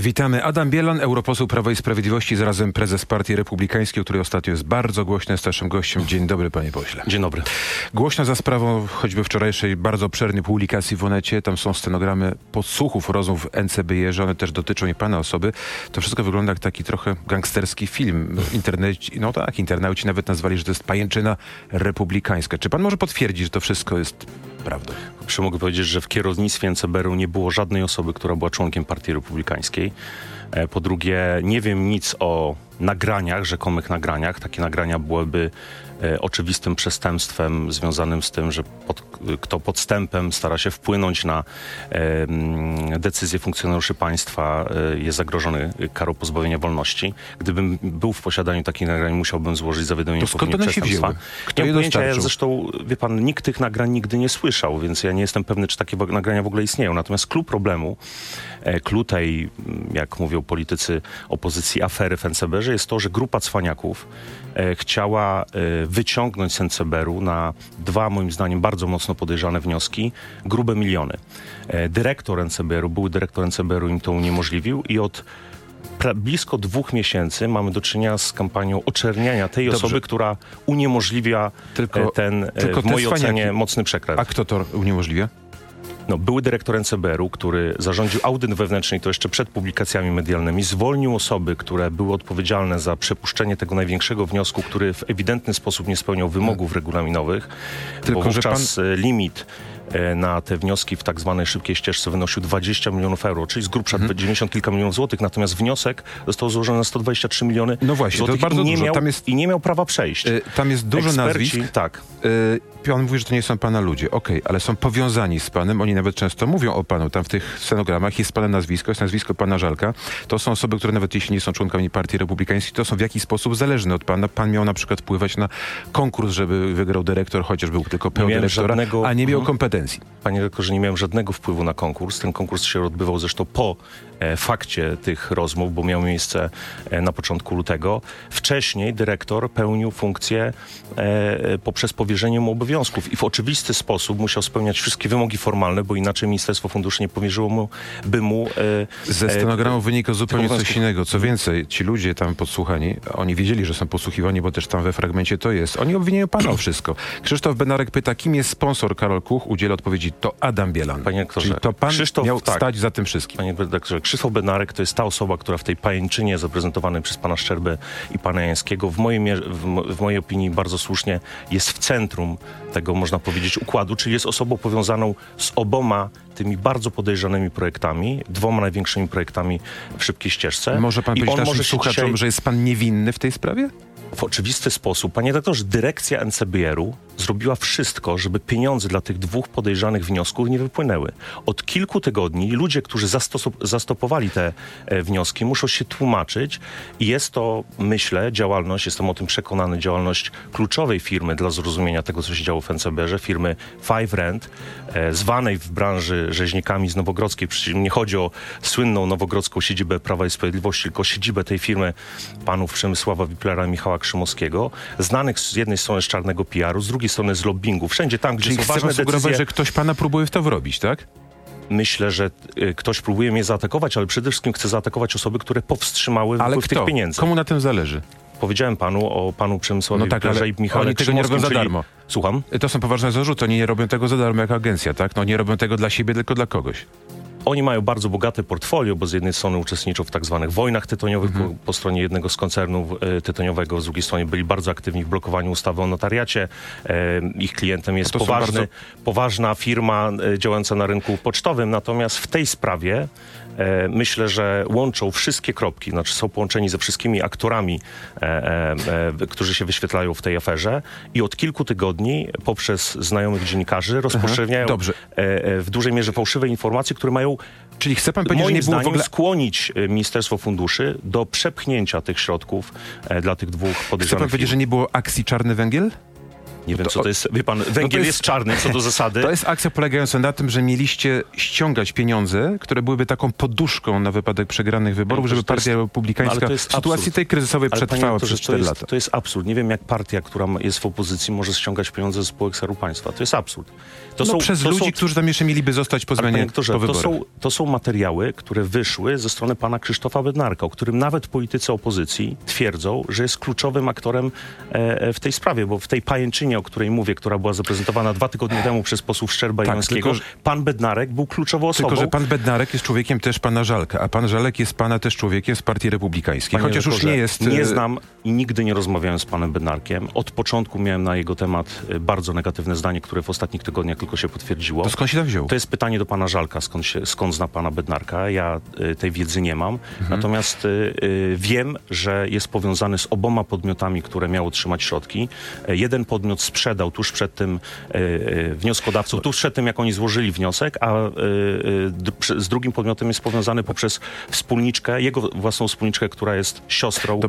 Witamy. Adam Bielan, europoseł Prawa i Sprawiedliwości, zarazem prezes Partii Republikańskiej, który ostatnio jest bardzo głośny, jest naszym gościem. Dzień dobry, panie pośle. Dzień dobry. Głośna za sprawą choćby wczorajszej bardzo obszernej publikacji w Onecie. Tam są stenogramy podsłuchów rozmów w NCBJ, one też dotyczą i pana osoby. To wszystko wygląda jak taki trochę gangsterski film. Internauci nawet nazwali, że to jest pajęczyna republikańska. Czy pan może potwierdzić, że to wszystko jest prawdą? Czy mogę powiedzieć, że w kierownictwie NCBR-u nie było żadnej osoby, która była członkiem Partii Republikańskiej. Po drugie, nie wiem nic o nagraniach, rzekomych nagraniach. Takie nagrania byłyby oczywistym przestępstwem związanym z tym, że kto podstępem stara się wpłynąć na decyzje funkcjonariuszy państwa, jest zagrożony karą pozbawienia wolności. Gdybym był w posiadaniu takich nagrań, musiałbym złożyć zawiadomienie o popełnieniu przestępstwa. Kto je dostarczył? Zresztą, wie pan, nikt tych nagrań nigdy nie słyszał, więc ja nie jestem pewny, czy takie nagrania w ogóle istnieją. Natomiast clou problemu, clou tej, jak mówią politycy opozycji, afery w NCBR-ze jest to, że grupa cwaniaków chciała wyciągnąć z NCBR-u na dwa, moim zdaniem, bardzo mocno podejrzane wnioski, grube miliony. Były dyrektor NCBR-u im to uniemożliwił i od blisko 2 miesięcy mamy do czynienia z kampanią oczerniania tej osoby, która uniemożliwia mocny przekręt. A kto to uniemożliwia? No, były dyrektor NCBR-u, który zarządził audyt wewnętrzny, to jeszcze przed publikacjami medialnymi, zwolnił osoby, które były odpowiedzialne za przepuszczenie tego największego wniosku, który w ewidentny sposób nie spełniał wymogów regulaminowych, bo wówczas limit na te wnioski w tak zwanej szybkiej ścieżce wynosił 20 milionów euro, czyli z grubsza 90 kilka milionów złotych, natomiast wniosek został złożony na 123 miliony no właśnie, złotych to bardzo i, nie dużo. Miał, tam jest, i nie miał prawa przejść. Tam jest dużo nazwisk. Tak. Pan mówi, że to nie są pana ludzie. Okej, ale są powiązani z panem. Oni nawet często mówią o panu. Tam w tych scenogramach jest pana nazwisko, jest nazwisko pana Żalka. To są osoby, które nawet jeśli nie są członkami Partii Republikańskiej, to są w jakiś sposób zależne od pana. Pan miał na przykład wpływać na konkurs, żeby wygrał dyrektor, chociaż był tylko pełnodyrektora, a nie miał kompetencji. Panie redaktorze, nie miałem żadnego wpływu na konkurs. Ten konkurs się odbywał zresztą po fakcie tych rozmów, bo miał miejsce na początku lutego. Wcześniej dyrektor pełnił funkcję poprzez powierzenie mu obowiązków i w oczywisty sposób musiał spełniać wszystkie wymogi formalne, bo inaczej Ministerstwo Funduszy nie powierzyło mu. Ze stenogramu wynika zupełnie coś innego. Co więcej, ci ludzie tam podsłuchani, oni wiedzieli, że są podsłuchiwani, bo też tam we fragmencie to jest. Oni obwiniają pana o wszystko. Krzysztof Benarek pyta, kim jest sponsor Karol Kuch? Udziela odpowiedzi, to Adam Bielan. Panie redaktorze, czyli to pan miał stać za tym wszystkim. Panie redaktorze, Krzysztof Benarek to jest ta osoba, która w tej pajęczynie zaprezentowanej przez pana Szczerbę i pana Jańskiego w mojej opinii bardzo słusznie jest w centrum tego, można powiedzieć, układu, czyli jest osobą powiązaną z oboma tymi bardzo podejrzanymi projektami, 2 największymi projektami w szybkiej ścieżce. Może pan powiedzieć naszym słuchaczom, że jest pan niewinny w tej sprawie? W oczywisty sposób, panie redaktorze, dyrekcja NCBR-u zrobiła wszystko, żeby pieniądze dla tych 2 podejrzanych wniosków nie wypłynęły. Od kilku tygodni ludzie, którzy zastopowali te wnioski, muszą się tłumaczyć i jest to, myślę, działalność kluczowej firmy dla zrozumienia tego, co się działo w NCBR-ze, firmy Five Rent, zwanej w branży rzeźnikami z Nowogrodzkiej. Przecież nie chodzi o słynną nowogrodzką siedzibę Prawa i Sprawiedliwości, tylko siedzibę tej firmy panów Przemysława Wiplera i Michała Krzymowskiego, znanych z jednej strony z czarnego PR-u, z drugiej strony z lobbingu, wszędzie tam, gdzie są ważne decyzje. Że ktoś pana próbuje w to wrobić, tak? Myślę, że ktoś próbuje mnie zaatakować, ale przede wszystkim chce zaatakować osoby, które powstrzymały wypływ tych pieniędzy. Komu na tym zależy? Powiedziałem panu o panu Przemysławie Wiplerze i Michale Krzymowskim. Oni tego nie robią za darmo. Słucham? To są poważne zarzuty. Oni nie robią tego za darmo jako agencja, tak? No nie robią tego dla siebie, tylko dla kogoś. Oni mają bardzo bogate portfolio, bo z jednej strony uczestniczą w tak zwanych wojnach tytoniowych po stronie jednego z koncernów tytoniowego, z drugiej strony byli bardzo aktywni w blokowaniu ustawy o notariacie. Ich klientem jest poważna firma działająca na rynku pocztowym. Natomiast w tej sprawie myślę, że łączą wszystkie kropki, znaczy są połączeni ze wszystkimi aktorami, którzy się wyświetlają w tej aferze i od kilku tygodni poprzez znajomych dziennikarzy rozpowszechniają w dużej mierze fałszywe informacje, które mają, czyli chce pan powiedzieć, moim zdaniem, skłonić Ministerstwo Funduszy do przepchnięcia tych środków dla tych 2 podejrzanych. Chce pan powiedzieć, że nie było akcji Czarny Węgiel? Nie wiem, co to jest. Wie pan, węgiel jest czarny co do zasady. To jest akcja polegająca na tym, że mieliście ściągać pieniądze, które byłyby taką poduszką na wypadek przegranych wyborów, żeby Partia Republikańska w sytuacji tej kryzysowej przetrwała przez 4 lata. To jest absurd. Nie wiem, jak partia, która jest w opozycji, może ściągać pieniądze ze spółek Skarbu Państwa. To jest absurd. To są ludzi, którzy tam jeszcze mieliby zostać pozwani po wyborach. To są materiały, które wyszły ze strony pana Krzysztofa Benarka, o którym nawet politycy opozycji twierdzą, że jest kluczowym aktorem w tej sprawie, bo w tej pajęczynie, o której mówię, która była zaprezentowana 2 tygodnie temu przez posłów Szczerba i Jańskiego, pan Bednarek był kluczową osobą. Tylko że pan Bednarek jest człowiekiem też pana Żalka, a pan Żalek jest pana też człowiekiem z Partii Republikańskiej. Panie Chociaż już nie jest... Nie znam i nigdy nie rozmawiałem z panem Bednarkiem. Od początku miałem na jego temat bardzo negatywne zdanie, które w ostatnich tygodniach tylko się potwierdziło. To skąd się tam wziął? To jest pytanie do pana Żalka, skąd zna pana Bednarka. Ja tej wiedzy nie mam. Natomiast wiem, że jest powiązany z oboma podmiotami, które miały otrzymać środki. Jeden podmiot sprzedał tuż przed tym wnioskodawców, tuż przed tym, jak oni złożyli wniosek, a z drugim podmiotem jest powiązany poprzez wspólniczkę, jego własną wspólniczkę, która jest siostrą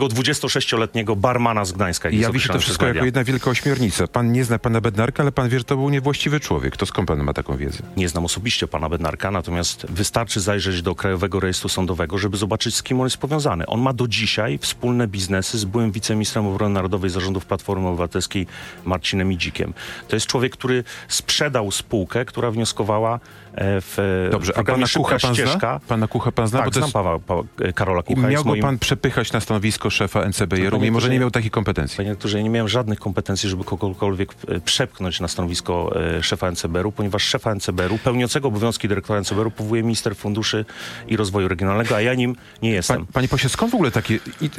tego 26-letniego barmana z Gdańska. Jawi się to wszystko jako jedna wielka ośmiornica. Pan nie zna pana Bednarka, ale pan wie, że to był niewłaściwy człowiek. To skąd pan ma taką wiedzę? Nie znam osobiście pana Bednarka, natomiast wystarczy zajrzeć do Krajowego Rejestru Sądowego, żeby zobaczyć, z kim on jest powiązany. On ma do dzisiaj wspólne biznesy z byłym wiceministrem obrony narodowej zarządów Platformy Obywatelskiej Marcinem Idzikiem. To jest człowiek, który sprzedał spółkę, która wnioskowała w programie Szybka Ścieżka. Pana Kucha pan zna? Tak, znam Karola Kucha. I miał go pan przepychać na stanowisko szefa NCBR-u, mimo że nie miał takich kompetencji. Panie doktorze, ja nie miałem żadnych kompetencji, żeby kogokolwiek przepchnąć na stanowisko szefa NCBR-u, ponieważ szefa NCBR-u, pełniącego obowiązki dyrektora NCBR-u, powołuje Minister Funduszy i Rozwoju Regionalnego, a ja nim nie jestem. Panie pośle, skąd w ogóle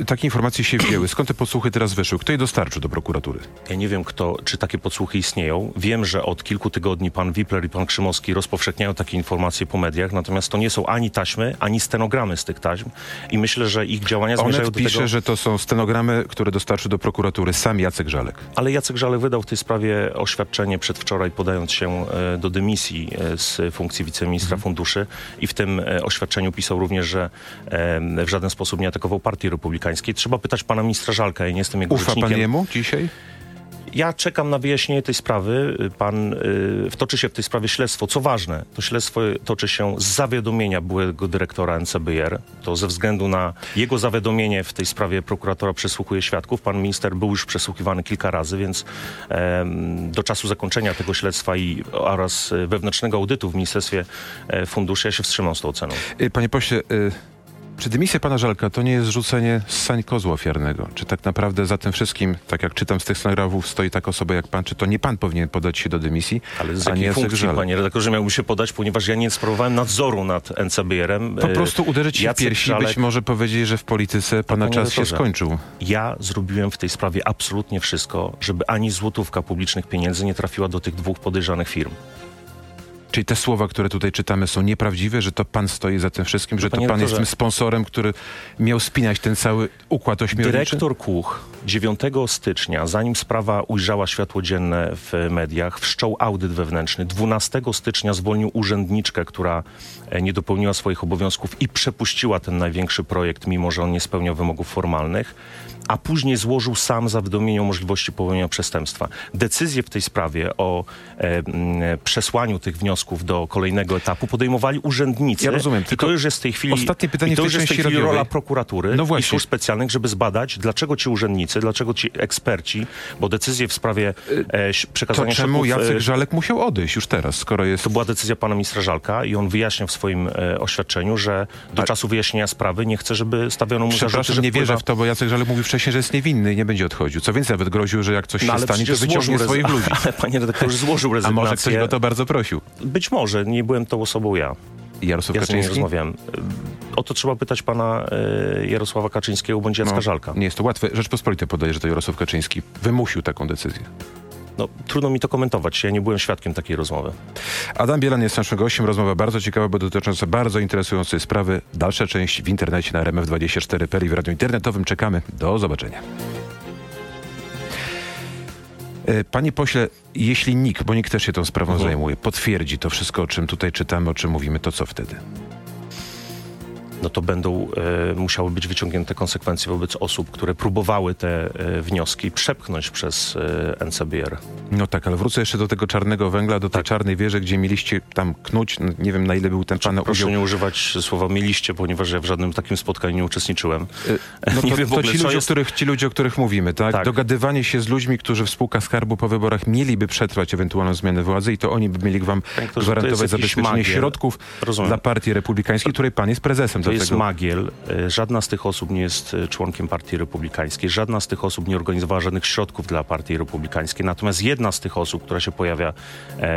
takie informacje się wzięły? Skąd te podsłuchy teraz wyszły? Kto je dostarczył do prokuratury? Ja nie wiem, czy takie podsłuchy istnieją. Wiem, że od kilku tygodni pan Wipler i pan Krzymowski rozpowszechniają takie informacje po mediach, natomiast to nie są ani taśmy, ani stenogramy z tych taśm i myślę, że ich działania zmierzają do tego... Onet pisze, że to są stenogramy, które dostarczył do prokuratury sam Jacek Żalek. Ale Jacek Żalek wydał w tej sprawie oświadczenie przedwczoraj, podając się do dymisji z funkcji wiceministra funduszy i w tym oświadczeniu pisał również, że w żaden sposób nie atakował Partii Republikańskiej. Trzeba pytać pana ministra Żalka, ja nie jestem jego rzecznikiem. Ufa pan jemu dzisiaj? Ja czekam na wyjaśnienie tej sprawy. Toczy się w tej sprawie śledztwo. Co ważne, to śledztwo toczy się z zawiadomienia byłego dyrektora NCBR. To ze względu na jego zawiadomienie w tej sprawie prokuratora przesłuchuje świadków. Pan minister był już przesłuchiwany kilka razy, więc do czasu zakończenia tego śledztwa oraz wewnętrznego audytu w Ministerstwie Funduszy ja się wstrzymam z tą oceną. Panie pośle... Czy dymisja pana Żalka to nie jest rzucenie z sań kozła ofiarnego? Czy tak naprawdę za tym wszystkim, tak jak czytam z tych stenogramów, stoi taka osoba jak pan? Czy to nie pan powinien podać się do dymisji? Ale z jakiej funkcji, panie redaktorze, miałbym się podać? Ponieważ ja nie sprawowałem nadzoru nad NCBR-em. Po prostu uderzyć się w piersi, być może powiedzieć, że w polityce pana czas się skończył. Ja zrobiłem w tej sprawie absolutnie wszystko, żeby ani złotówka publicznych pieniędzy nie trafiła do tych 2 podejrzanych firm. Czyli te słowa, które tutaj czytamy, są nieprawdziwe, że to pan stoi za tym wszystkim, że to pan jest tym sponsorem, który miał spinać ten cały układ ośmiorniczy? Dyrektor Kuch 9 stycznia, zanim sprawa ujrzała światło dzienne w mediach, wszczął audyt wewnętrzny. 12 stycznia zwolnił urzędniczkę, która nie dopełniła swoich obowiązków i przepuściła ten największy projekt, mimo że on nie spełniał wymogów formalnych, a później złożył sam zawiadomienie o możliwości popełnienia przestępstwa. Decyzję w tej sprawie o przesłaniu tych wniosków do kolejnego etapu podejmowali urzędnicy. Ja rozumiem, tylko to już jest w tej chwili, ostatnie pytanie to już jest w tej chwili rola prokuratury i służb specjalnych, żeby zbadać, dlaczego ci urzędnicy, dlaczego ci eksperci, bo decyzje w sprawie przekazania środków... To czemu Jacek Żalek musiał odejść już teraz, skoro jest... To była decyzja pana ministra Żalka i on wyjaśnia w swoim oświadczeniu, że do czasu wyjaśnienia sprawy nie chce, żeby stawiano mu zarzuty, że nie wierzę w to, bo Jacek Żalek mówił wcześniej, że jest niewinny i nie będzie odchodził. Co więcej, nawet groził, że jak coś się stanie, to wyciągnie swoich ludzi. Ale panie redaktorze, złożył rezygnację. A może ktoś go to bardzo prosił? Być może. Nie byłem tą osobą ja. Jarosław Kaczyński? Ja z nim rozmawiałem. O to trzeba pytać pana Jarosława Kaczyńskiego bądź Jacka Żalka. Nie jest to łatwe. Rzeczpospolite podaje, że to Jarosław Kaczyński wymusił taką decyzję. No, trudno mi to komentować. Ja nie byłem świadkiem takiej rozmowy. Adam Bielan jest naszym gościem. Rozmowa bardzo ciekawa, bo dotycząca bardzo interesującej sprawy. Dalsza część w internecie na rmf24.pl i w radiu internetowym. Czekamy. Do zobaczenia. Panie pośle, jeśli NIK, bo NIK też się tą sprawą zajmuje, potwierdzi to wszystko, o czym tutaj czytamy, o czym mówimy, to co wtedy? no to będą musiały być wyciągnięte konsekwencje wobec osób, które próbowały te wnioski przepchnąć przez NCBR. No tak, ale wrócę jeszcze do tego czarnego węgla, do tej czarnej wieży, gdzie mieliście tam knuć. Nie wiem, na ile był ten pana udział. Proszę nie używać słowa mieliście, ponieważ ja w żadnym takim spotkaniu nie uczestniczyłem. No nie to, wiem w ogóle, to ci ludzie, o których mówimy, tak? Tak. Dogadywanie się z ludźmi, którzy w spółkach Skarbu po wyborach mieliby przetrwać ewentualną zmianę władzy i to oni by mieli wam gwarantować zabezpieczenie środków dla Partii Republikańskiej, której pan jest prezesem. To jest magiel. Żadna z tych osób nie jest członkiem Partii Republikańskiej. Żadna z tych osób nie organizowała żadnych środków dla Partii Republikańskiej. Natomiast jedna z tych osób, która się pojawia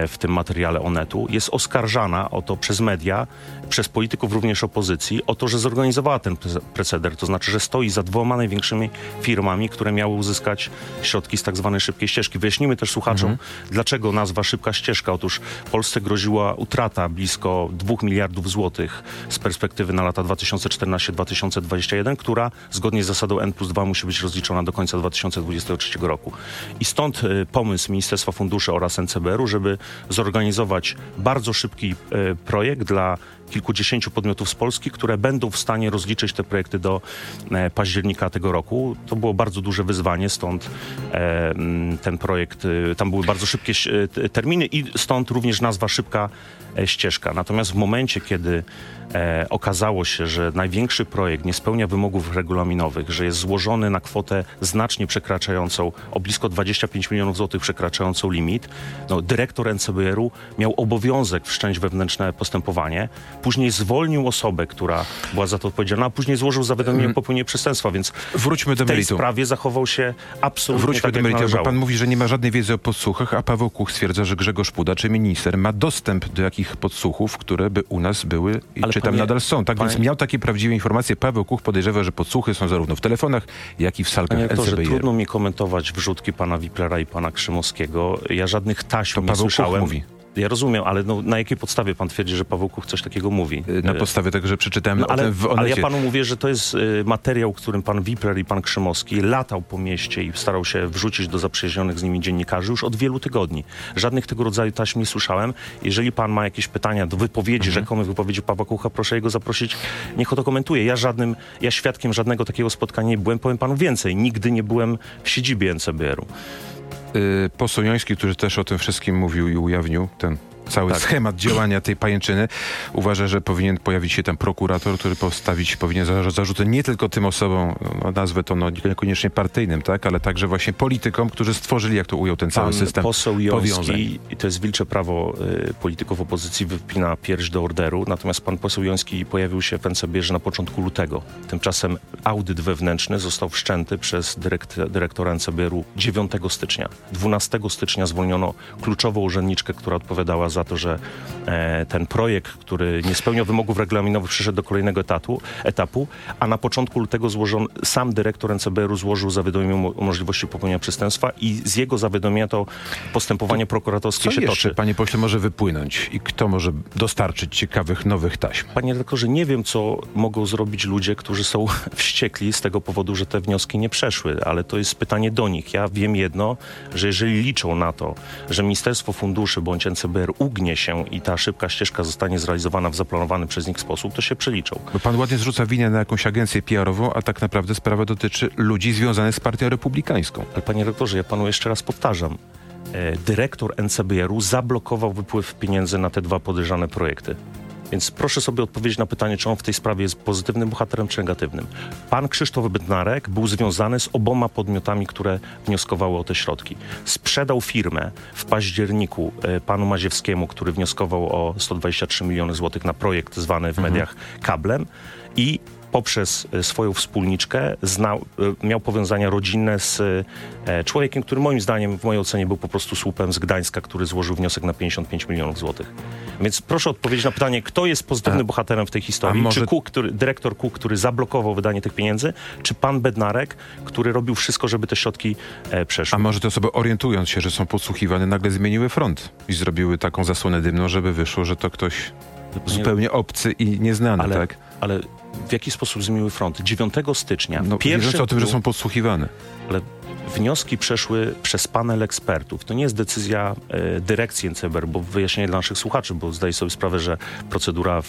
w tym materiale Onetu, jest oskarżana o to przez media, przez polityków również opozycji, o to, że zorganizowała ten proceder. To znaczy, że stoi za dwoma największymi firmami, które miały uzyskać środki z tak zwanej szybkiej ścieżki. Wyjaśnijmy też słuchaczom, dlaczego nazwa szybka ścieżka. Otóż Polsce groziła utrata blisko 2 miliardów złotych z perspektywy na lata 2014-2021, która zgodnie z zasadą N+2 musi być rozliczona do końca 2023 roku. I stąd pomysł Ministerstwa Funduszy oraz NCBR-u, żeby zorganizować bardzo szybki projekt dla kilkudziesięciu podmiotów z Polski, które będą w stanie rozliczyć te projekty do października tego roku. To było bardzo duże wyzwanie, stąd ten projekt, tam były bardzo szybkie terminy i stąd również nazwa szybka ścieżka. Natomiast w momencie, kiedy okazało się, że największy projekt nie spełnia wymogów regulaminowych, że jest złożony na kwotę znacznie przekraczającą, o blisko 25 milionów złotych przekraczającą limit, no, dyrektor NCBR-u miał obowiązek wszcząć wewnętrzne postępowanie. Później zwolnił osobę, która była za to odpowiedzialna, a później złożył zawiadomienie o popełnieniu przestępstwa, więc wróćmy do meritum. W tej sprawie zachował się absolutnie tak, jak należało. Bo pan mówi, że nie ma żadnej wiedzy o podsłuchach, a Paweł Kuch stwierdza, że Grzegorz Puda, czy minister, ma dostęp do jakich podsłuchów, które by u nas były i ale czy tam nadal są. Tak więc miał takie prawdziwe informacje. Paweł Kuch podejrzewa, że podsłuchy są zarówno w telefonach, jak i w salkach NCBR. Trudno mi komentować wrzutki pana Wiplera i pana Krzymowskiego. Ja żadnych taśm nie słyszałem. Kuch mówi. Ja rozumiem, ale no, na jakiej podstawie pan twierdzi, że Paweł Kuch coś takiego mówi? Na podstawie tego, że przeczytałem o tym w Onecie. Ale ja panu mówię, że to jest materiał, którym pan Wipler i pan Krzymowski latał po mieście i starał się wrzucić do zaprzyjaźnionych z nimi dziennikarzy już od wielu tygodni. Żadnych tego rodzaju taśm nie słyszałem. Jeżeli pan ma jakieś pytania do wypowiedzi, rzekomych wypowiedzi Pawła Kucha, proszę jego zaprosić. Niech o to komentuje. Ja świadkiem żadnego takiego spotkania nie byłem. Powiem panu więcej. Nigdy nie byłem w siedzibie NCBR-u. Poseł Joński, który też o tym wszystkim mówił i ujawnił ten cały schemat działania tej pajęczyny, uważa, że powinien pojawić się tam prokurator, który powinien zarzucać nie tylko tym osobom, nazwę to niekoniecznie partyjnym, tak, ale także właśnie politykom, którzy stworzyli, jak to ujął ten cały system poseł Joński, powiązań. To jest wilcze prawo polityków opozycji, wypina pierś do orderu, natomiast pan poseł Joński pojawił się w NCBR na początku lutego. Tymczasem audyt wewnętrzny został wszczęty przez dyrektora NCBR-u 9 stycznia. 12 stycznia zwolniono kluczową urzędniczkę, która odpowiadała za to, że ten projekt, który nie spełniał wymogów regulaminowych, przyszedł do kolejnego etapu, a na początku lutego sam dyrektor NCBR-u złożył zawiadomienie o możliwości popełnienia przestępstwa i z jego zawiadomienia to postępowanie prokuratorskie się jeszcze toczy. Panie pośle, może wypłynąć i kto może dostarczyć ciekawych, nowych taśm? Panie redaktorze, nie wiem, co mogą zrobić ludzie, którzy są wściekli z tego powodu, że te wnioski nie przeszły, ale to jest pytanie do nich. Ja wiem jedno, że jeżeli liczą na to, że Ministerstwo Funduszy bądź NCBR ugnie się i ta szybka ścieżka zostanie zrealizowana w zaplanowany przez nich sposób, to się przeliczą. Bo pan ładnie zrzuca winę na jakąś agencję PR-ową, a tak naprawdę sprawa dotyczy ludzi związanych z Partią Republikańską. Ale panie rektorze, ja panu jeszcze raz powtarzam. Dyrektor NCBR-u zablokował wypływ pieniędzy na te dwa podejrzane projekty. Więc proszę sobie odpowiedzieć na pytanie, czy on w tej sprawie jest pozytywnym bohaterem, czy negatywnym. Pan Krzysztof Benarek był związany z oboma podmiotami, które wnioskowały o te środki. Sprzedał firmę w październiku panu Maziewskiemu, który wnioskował o 123 miliony złotych na projekt zwany w mediach kablem i poprzez swoją wspólniczkę miał powiązania rodzinne z człowiekiem, który moim zdaniem, w mojej ocenie był po prostu słupem z Gdańska, który złożył wniosek na 55 milionów złotych. Więc proszę odpowiedzieć na pytanie, kto jest pozytywnym bohaterem w tej historii? Może... Czy dyrektor Kuch, który zablokował wydanie tych pieniędzy, czy pan Bednarek, który robił wszystko, żeby te środki przeszły? A może te osoby, orientując się, że są podsłuchiwane, nagle zmieniły front i zrobiły taką zasłonę dymną, żeby wyszło, że to ktoś zupełnie obcy i nieznany, tak? Ale w jaki sposób zmieniły front? 9 stycznia. No, pierwszy... o tym, że są podsłuchiwane. Ale Wnioski przeszły przez panel ekspertów. To nie jest decyzja dyrekcji NCBR, bo wyjaśnienie dla naszych słuchaczy, bo zdaję sobie sprawę, że procedura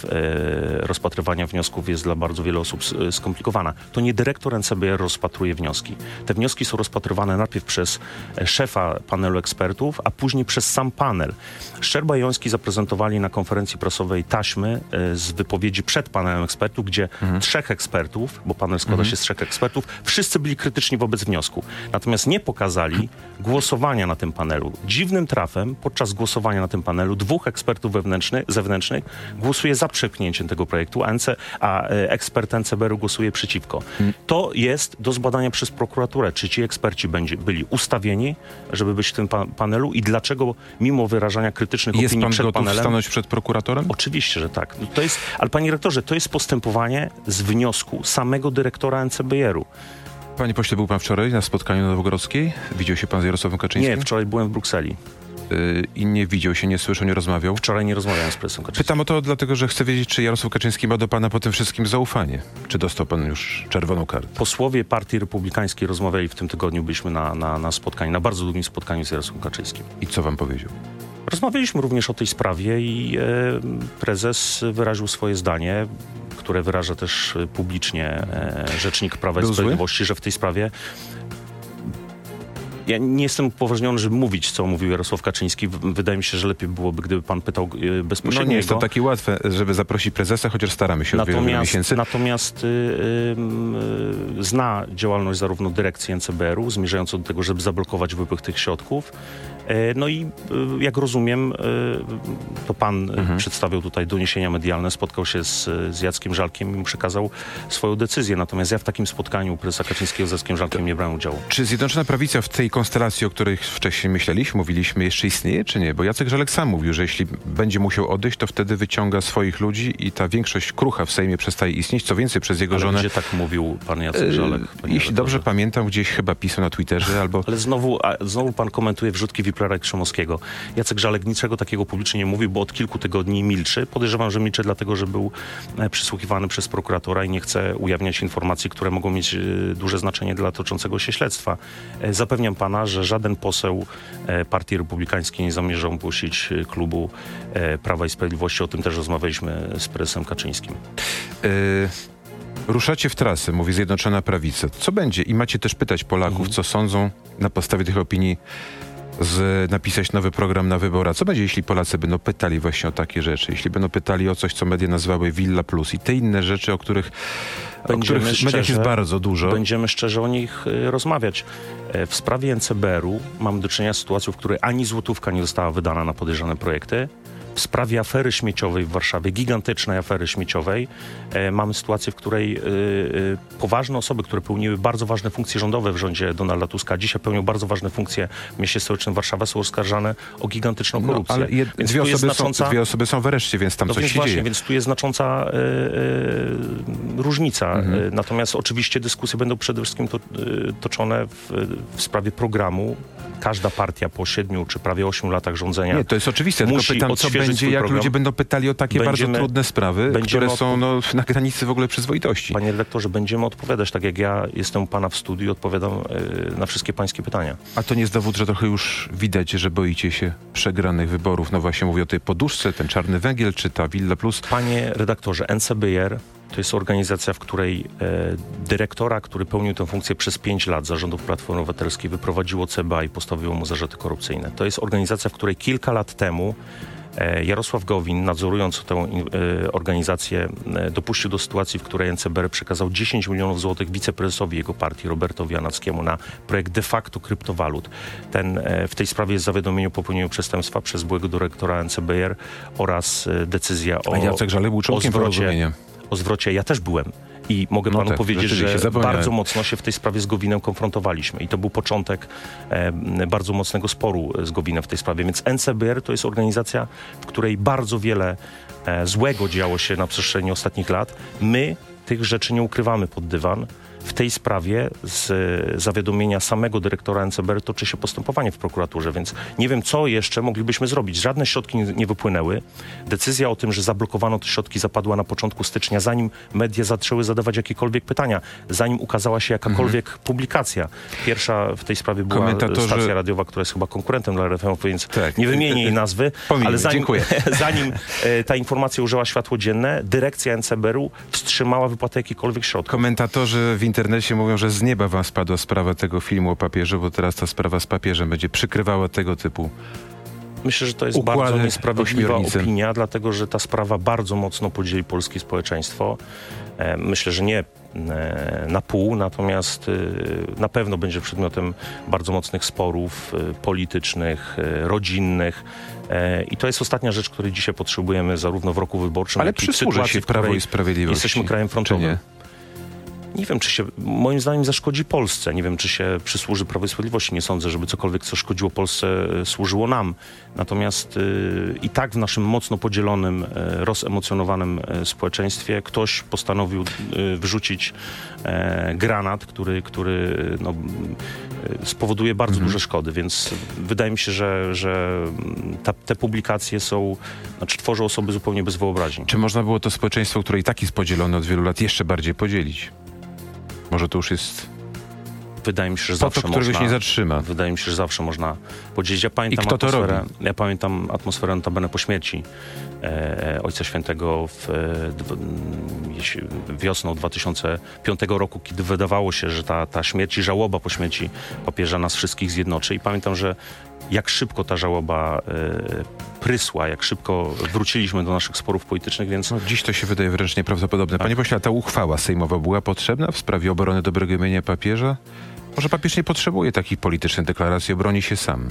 rozpatrywania wniosków jest dla bardzo wielu osób skomplikowana. To nie dyrektor NCBR rozpatruje wnioski. Te wnioski są rozpatrywane najpierw przez szefa panelu ekspertów, a później przez sam panel. Szczerba i Jański zaprezentowali na konferencji prasowej taśmy z wypowiedzi przed panelem ekspertów, gdzie trzech ekspertów, bo panel składa się z trzech ekspertów, wszyscy byli krytyczni wobec wniosku. Natomiast nie pokazali głosowania na tym panelu. Dziwnym trafem podczas głosowania na tym panelu dwóch ekspertów zewnętrznych głosuje za przepchnięciem tego projektu, a ekspert NCBR-u głosuje przeciwko. To jest do zbadania przez prokuraturę, czy ci eksperci byli ustawieni, żeby być w tym panelu i dlaczego mimo wyrażania krytycznych opinii przed panelem... Jest pan gotów stanąć przed prokuratorem? Oczywiście, że tak. No to jest, ale panie rektorze, to jest postępowanie z wniosku samego dyrektora NCBR-u. Panie pośle, był pan wczoraj na spotkaniu na Nowogrodzkiej? Widział się pan z Jarosławem Kaczyńskim? Nie, wczoraj byłem w Brukseli. I nie widział się, nie słyszał, nie rozmawiał? Wczoraj nie rozmawiałem z prezesem Kaczyńskim. Pytam o to dlatego, że chcę wiedzieć, czy Jarosław Kaczyński ma do pana po tym wszystkim zaufanie. Czy dostał pan już czerwoną kartę? Posłowie Partii Republikańskiej rozmawiali w tym tygodniu, byliśmy na spotkaniu, na bardzo długim spotkaniu z Jarosławem Kaczyńskim. I co wam powiedział? Rozmawialiśmy również o tej sprawie i prezes wyraził swoje zdanie, które wyraża też publicznie rzecznik Prawa i Sprawiedliwości, że w tej sprawie... Ja nie jestem upoważniony, żeby mówić, co mówił Jarosław Kaczyński. Wydaje mi się, że lepiej byłoby, gdyby pan pytał bezpośrednio. No nie jest to takie łatwe, żeby zaprosić prezesa, chociaż staramy się od wielu miesięcy. Natomiast zna działalność zarówno dyrekcji NCBR-u, zmierzającą do tego, żeby zablokować wypływ tych środków. No i jak rozumiem, to pan przedstawiał tutaj doniesienia medialne, spotkał się z Jackiem Żalkiem i przekazał swoją decyzję. Natomiast ja w takim spotkaniu prezesa Kaczyńskiego z Jackiem Żalkiem nie brałem udziału. Czy Zjednoczona Prawica w tej konstelacji, o której wcześniej mówiliśmy, jeszcze istnieje, czy nie? Bo Jacek Żalek sam mówił, że jeśli będzie musiał odejść, to wtedy wyciąga swoich ludzi i ta większość krucha w Sejmie przestaje istnieć. Co więcej, przez jego żonę... Gdzie tak mówił pan Jacek Żalek? Jeśli dobrze pamiętam, gdzieś chyba pisał na Twitterze albo... Ale znowu pan komentuje wrzutki Wiplera i Krzymowskiego. Jacek Żalek niczego takiego publicznie nie mówił, bo od kilku tygodni milczy. Podejrzewam, że milczy dlatego, że był przysłuchiwany przez prokuratora i nie chce ujawniać informacji, które mogą mieć duże znaczenie dla toczącego się śledztwa. Zapewniam pana, że żaden poseł Partii Republikańskiej nie zamierzał ogłosić klubu Prawa i Sprawiedliwości. O tym też rozmawialiśmy z prezesem Kaczyńskim. Ruszacie w trasę, mówi Zjednoczona Prawica. Co będzie? I macie też pytać Polaków, co sądzą na podstawie tych opinii, napisać nowy program na wybory. A co będzie, jeśli Polacy będą pytali właśnie o takie rzeczy? Jeśli będą pytali o coś, co media nazwały Villa Plus i te inne rzeczy, o których w mediach jest bardzo dużo. Będziemy szczerze o nich rozmawiać. W sprawie NCBR-u mamy do czynienia z sytuacją, w której ani złotówka nie została wydana na podejrzane projekty. W sprawie afery śmieciowej w Warszawie, gigantycznej afery śmieciowej, mamy sytuację, w której poważne osoby, które pełniły bardzo ważne funkcje rządowe w rządzie Donalda Tuska, dzisiaj pełnią bardzo ważne funkcje w mieście stołecznym Warszawa, są oskarżane o gigantyczną korupcję. No, ale dwie osoby są w areszcie, więc tam coś się dzieje. Więc tu jest znacząca różnica. Natomiast oczywiście dyskusje będą przede wszystkim toczone w sprawie programu. Każda partia po 7 czy prawie 8 latach rządzenia. Nie, to jest oczywiste, tylko pytam, co będzie, jak ludzie będą pytali o takie bardzo trudne sprawy, które są na granicy w ogóle przyzwoitości. Panie redaktorze, będziemy odpowiadać, tak jak ja jestem u pana w studiu i odpowiadam na wszystkie pańskie pytania. A to nie jest dowód, że trochę już widać, że boicie się przegranych wyborów? No właśnie mówię o tej poduszce, ten czarny węgiel, czy ta Villa Plus. Panie redaktorze, NCBR to jest organizacja, w której dyrektora, który pełnił tę funkcję przez 5 lat zarządów Platformy Obywatelskiej, wyprowadziło CBA i postawiło mu zarzuty korupcyjne. To jest organizacja, w której kilka lat temu Jarosław Gowin, nadzorując tę organizację, dopuścił do sytuacji, w której NCBR przekazał 10 milionów złotych wiceprezesowi jego partii, Robertowi Janackiemu, na projekt de facto kryptowalut. W tej sprawie jest zawiadomienie o popełnieniu przestępstwa przez byłego dyrektora NCBR oraz decyzja o Jacek Żalek był członkiem porozumienia. O zwrocie. Ja też byłem i mogę panu powiedzieć, że bardzo mocno się w tej sprawie z Gowinem konfrontowaliśmy i to był początek bardzo mocnego sporu z Gowinem w tej sprawie. Więc NCBR to jest organizacja, w której bardzo wiele złego działo się na przestrzeni ostatnich lat. My tych rzeczy nie ukrywamy pod dywan. w tej sprawie z zawiadomienia samego dyrektora NCBR toczy się postępowanie w prokuraturze, więc nie wiem, co jeszcze moglibyśmy zrobić. Żadne środki nie wypłynęły. Decyzja o tym, że zablokowano te środki, zapadła na początku stycznia, zanim media zaczęły zadawać jakiekolwiek pytania, zanim ukazała się jakakolwiek publikacja. Pierwsza w tej sprawie była stacja radiowa, która jest chyba konkurentem dla RFM, więc tak, nie wymienię jej nazwy, ale zanim ta informacja ujrzała światło dzienne, dyrekcja NCBR-u wstrzymała wypłatę jakichkolwiek środków. Komentatorzy w internecie mówią, że z nieba wam spadła sprawa tego filmu o papieżu, bo teraz ta sprawa z papieżem będzie przykrywała tego typu. Myślę, że to jest bardzo niesprawiedliwa opinia, dlatego że ta sprawa bardzo mocno podzieli polskie społeczeństwo. Myślę, że nie na pół, natomiast na pewno będzie przedmiotem bardzo mocnych sporów politycznych, rodzinnych. I to jest ostatnia rzecz, której dzisiaj potrzebujemy zarówno w roku wyborczym, ale jak i w sytuacji, w Prawo i Sprawiedliwości. Jesteśmy krajem frontowym. Nie wiem, czy się, moim zdaniem, zaszkodzi Polsce. Nie wiem, czy się przysłuży Prawo i Sprawiedliwości. Nie sądzę, żeby cokolwiek, co szkodziło Polsce, służyło nam. Natomiast i tak w naszym mocno podzielonym, rozemocjonowanym społeczeństwie ktoś postanowił wyrzucić granat, który spowoduje bardzo duże szkody. Więc wydaje mi się, że te publikacje są, tworzą osoby zupełnie bez wyobraźni. Czy można było to społeczeństwo, które i tak jest podzielone od wielu lat, jeszcze bardziej podzielić? Może to już jest... Wydaje mi się, że zawsze można... się nie zatrzyma. Wydaje mi się, że zawsze można podzielić. Ja pamiętam atmosferę notabene po śmierci Ojca Świętego wiosną 2005 roku, kiedy wydawało się, że ta śmierć i żałoba po śmierci papieża nas wszystkich zjednoczy. I pamiętam, że jak szybko ta żałoba prysła, jak szybko wróciliśmy do naszych sporów politycznych, więc... No, dziś to się wydaje wręcz nieprawdopodobne. Panie pośle, ta uchwała sejmowa była potrzebna w sprawie obrony dobrego imienia papieża? Może papież nie potrzebuje takich politycznych deklaracji, obroni się sam.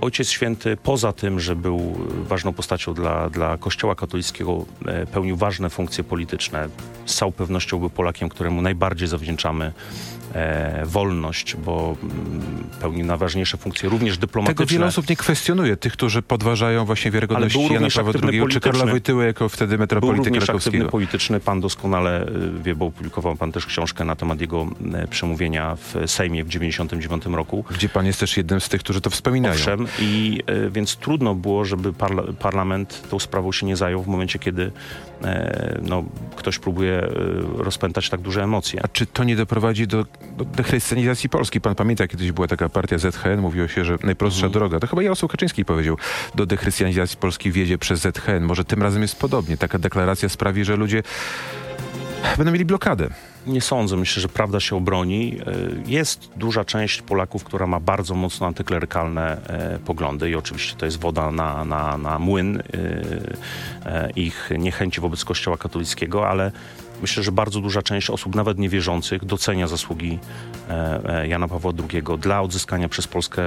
Ojciec Święty, poza tym, że był ważną postacią dla Kościoła katolickiego, pełnił ważne funkcje polityczne. Z całą pewnością był Polakiem, któremu najbardziej zawdzięczamy wolność, bo pełnił najważniejsze funkcje, również dyplomatyczne. Tego wiele osób nie kwestionuje, tych, którzy podważają właśnie wiarygodność Jana Pawła II czy Karola Wojtyły jako wtedy metropolity krakowskiego. Był również aktywny polityczny, pan doskonale wie, bo opublikował pan też książkę na temat jego przemówienia w Sejmie w 99 roku. Gdzie pan jest też jednym z tych, którzy to wspominają. Owszem, i więc trudno było, żeby parlament tą sprawą się nie zajął w momencie, kiedy ktoś próbuje rozpętać tak duże emocje. A czy to nie doprowadzi do dechrystianizacji Polski? Pan pamięta, kiedyś była taka partia ZHN, mówiło się, że najprostsza droga, to chyba Jarosław Kaczyński powiedział, do dechrystianizacji Polski wiedzie przez ZHN. Może tym razem jest podobnie. Taka deklaracja sprawi, że ludzie będą mieli blokadę. Nie sądzę. Myślę, że prawda się obroni. Jest duża część Polaków, która ma bardzo mocno antyklerykalne poglądy i oczywiście to jest woda na młyn ich niechęci wobec Kościoła katolickiego, ale myślę, że bardzo duża część osób, nawet niewierzących, docenia zasługi Jana Pawła II dla odzyskania przez Polskę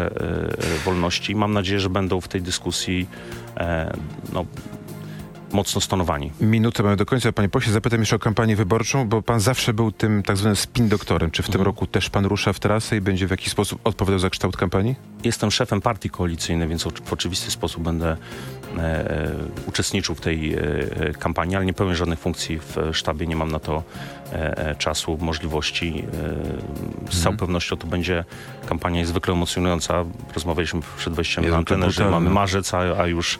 wolności. Mam nadzieję, że będą w tej dyskusji mocno stonowani. Minutę mamy do końca. Panie pośle, zapytam jeszcze o kampanię wyborczą, bo pan zawsze był tym tak zwanym spin-doktorem. Czy w tym roku też pan rusza w trasę i będzie w jakiś sposób odpowiadał za kształt kampanii? Jestem szefem partii koalicyjnej, więc w oczywisty sposób będę uczestniczył w tej kampanii, ale nie pełnię żadnych funkcji w sztabie. Nie mam na to czasu, możliwości. Z całą pewnością to będzie kampania niezwykle emocjonująca. Rozmawialiśmy przed wejściem na antenę, że mamy marzec, a już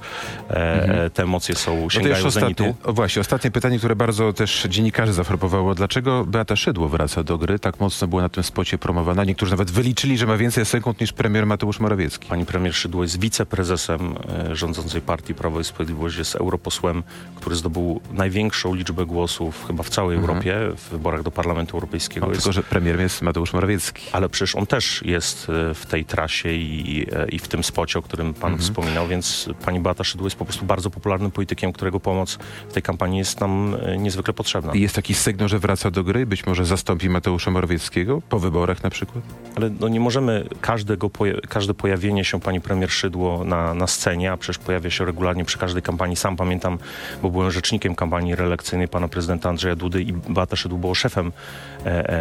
te emocje są sięgają zenitu. Ostatnie pytanie, które bardzo też dziennikarzy zafrapowało. Dlaczego Beata Szydło wraca do gry? Tak mocno była na tym spocie promowana. Niektórzy nawet wyliczyli, że ma więcej sekund niż premier Mateusz Morawiecki. Pani premier Szydło jest wiceprezesem rządzącej partii Prawo i Sprawiedliwość, jest europosłem, który zdobył największą liczbę głosów chyba w całej Europie w wyborach do Parlamentu Europejskiego. Tylko, że premierem jest Mateusz Morawiecki. Ale przecież on też jest w tej trasie i w tym spocie, o którym pan wspominał, więc pani Beata Szydło jest po prostu bardzo popularnym politykiem, którego pomoc w tej kampanii jest nam niezwykle potrzebna. I jest taki sygnał, że wraca do gry, być może zastąpi Mateusza Morawieckiego po wyborach na przykład? Ale nie możemy każde pojawienie się pani premier Szydło na scenie, a przecież pojawia się regularnie przy każdej kampanii. Sam pamiętam, bo byłem rzecznikiem kampanii reelekcyjnej pana prezydenta Andrzeja Dudy i Beata Szydło było szefem,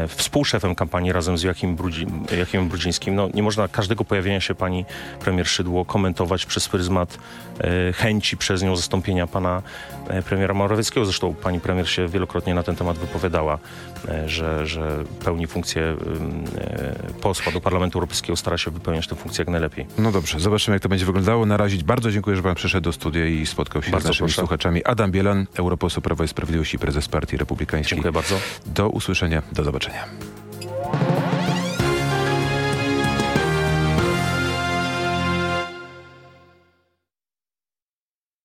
współszefem kampanii razem z Joachimem Brudzińskim. No, nie można każdego pojawienia się pani premier Szydło komentować przez pryzmat chęci przez nią zastąpienia pana premiera Morawieckiego. Zresztą pani premier się wielokrotnie na ten temat wypowiadała, że pełni funkcję posła do Parlamentu Europejskiego, stara się wypełniać tę funkcję jak najlepiej. No dobrze, zobaczymy, jak to będzie wyglądało. Na razie bardzo dziękuję, że pan przyszedł do studia i spotkał się z naszymi słuchaczami. Adam Bielan, europoseł Prawa i Sprawiedliwości, prezes Partii Republikańskiej. Dziękuję bardzo. Do usłyszenia, do zobaczenia.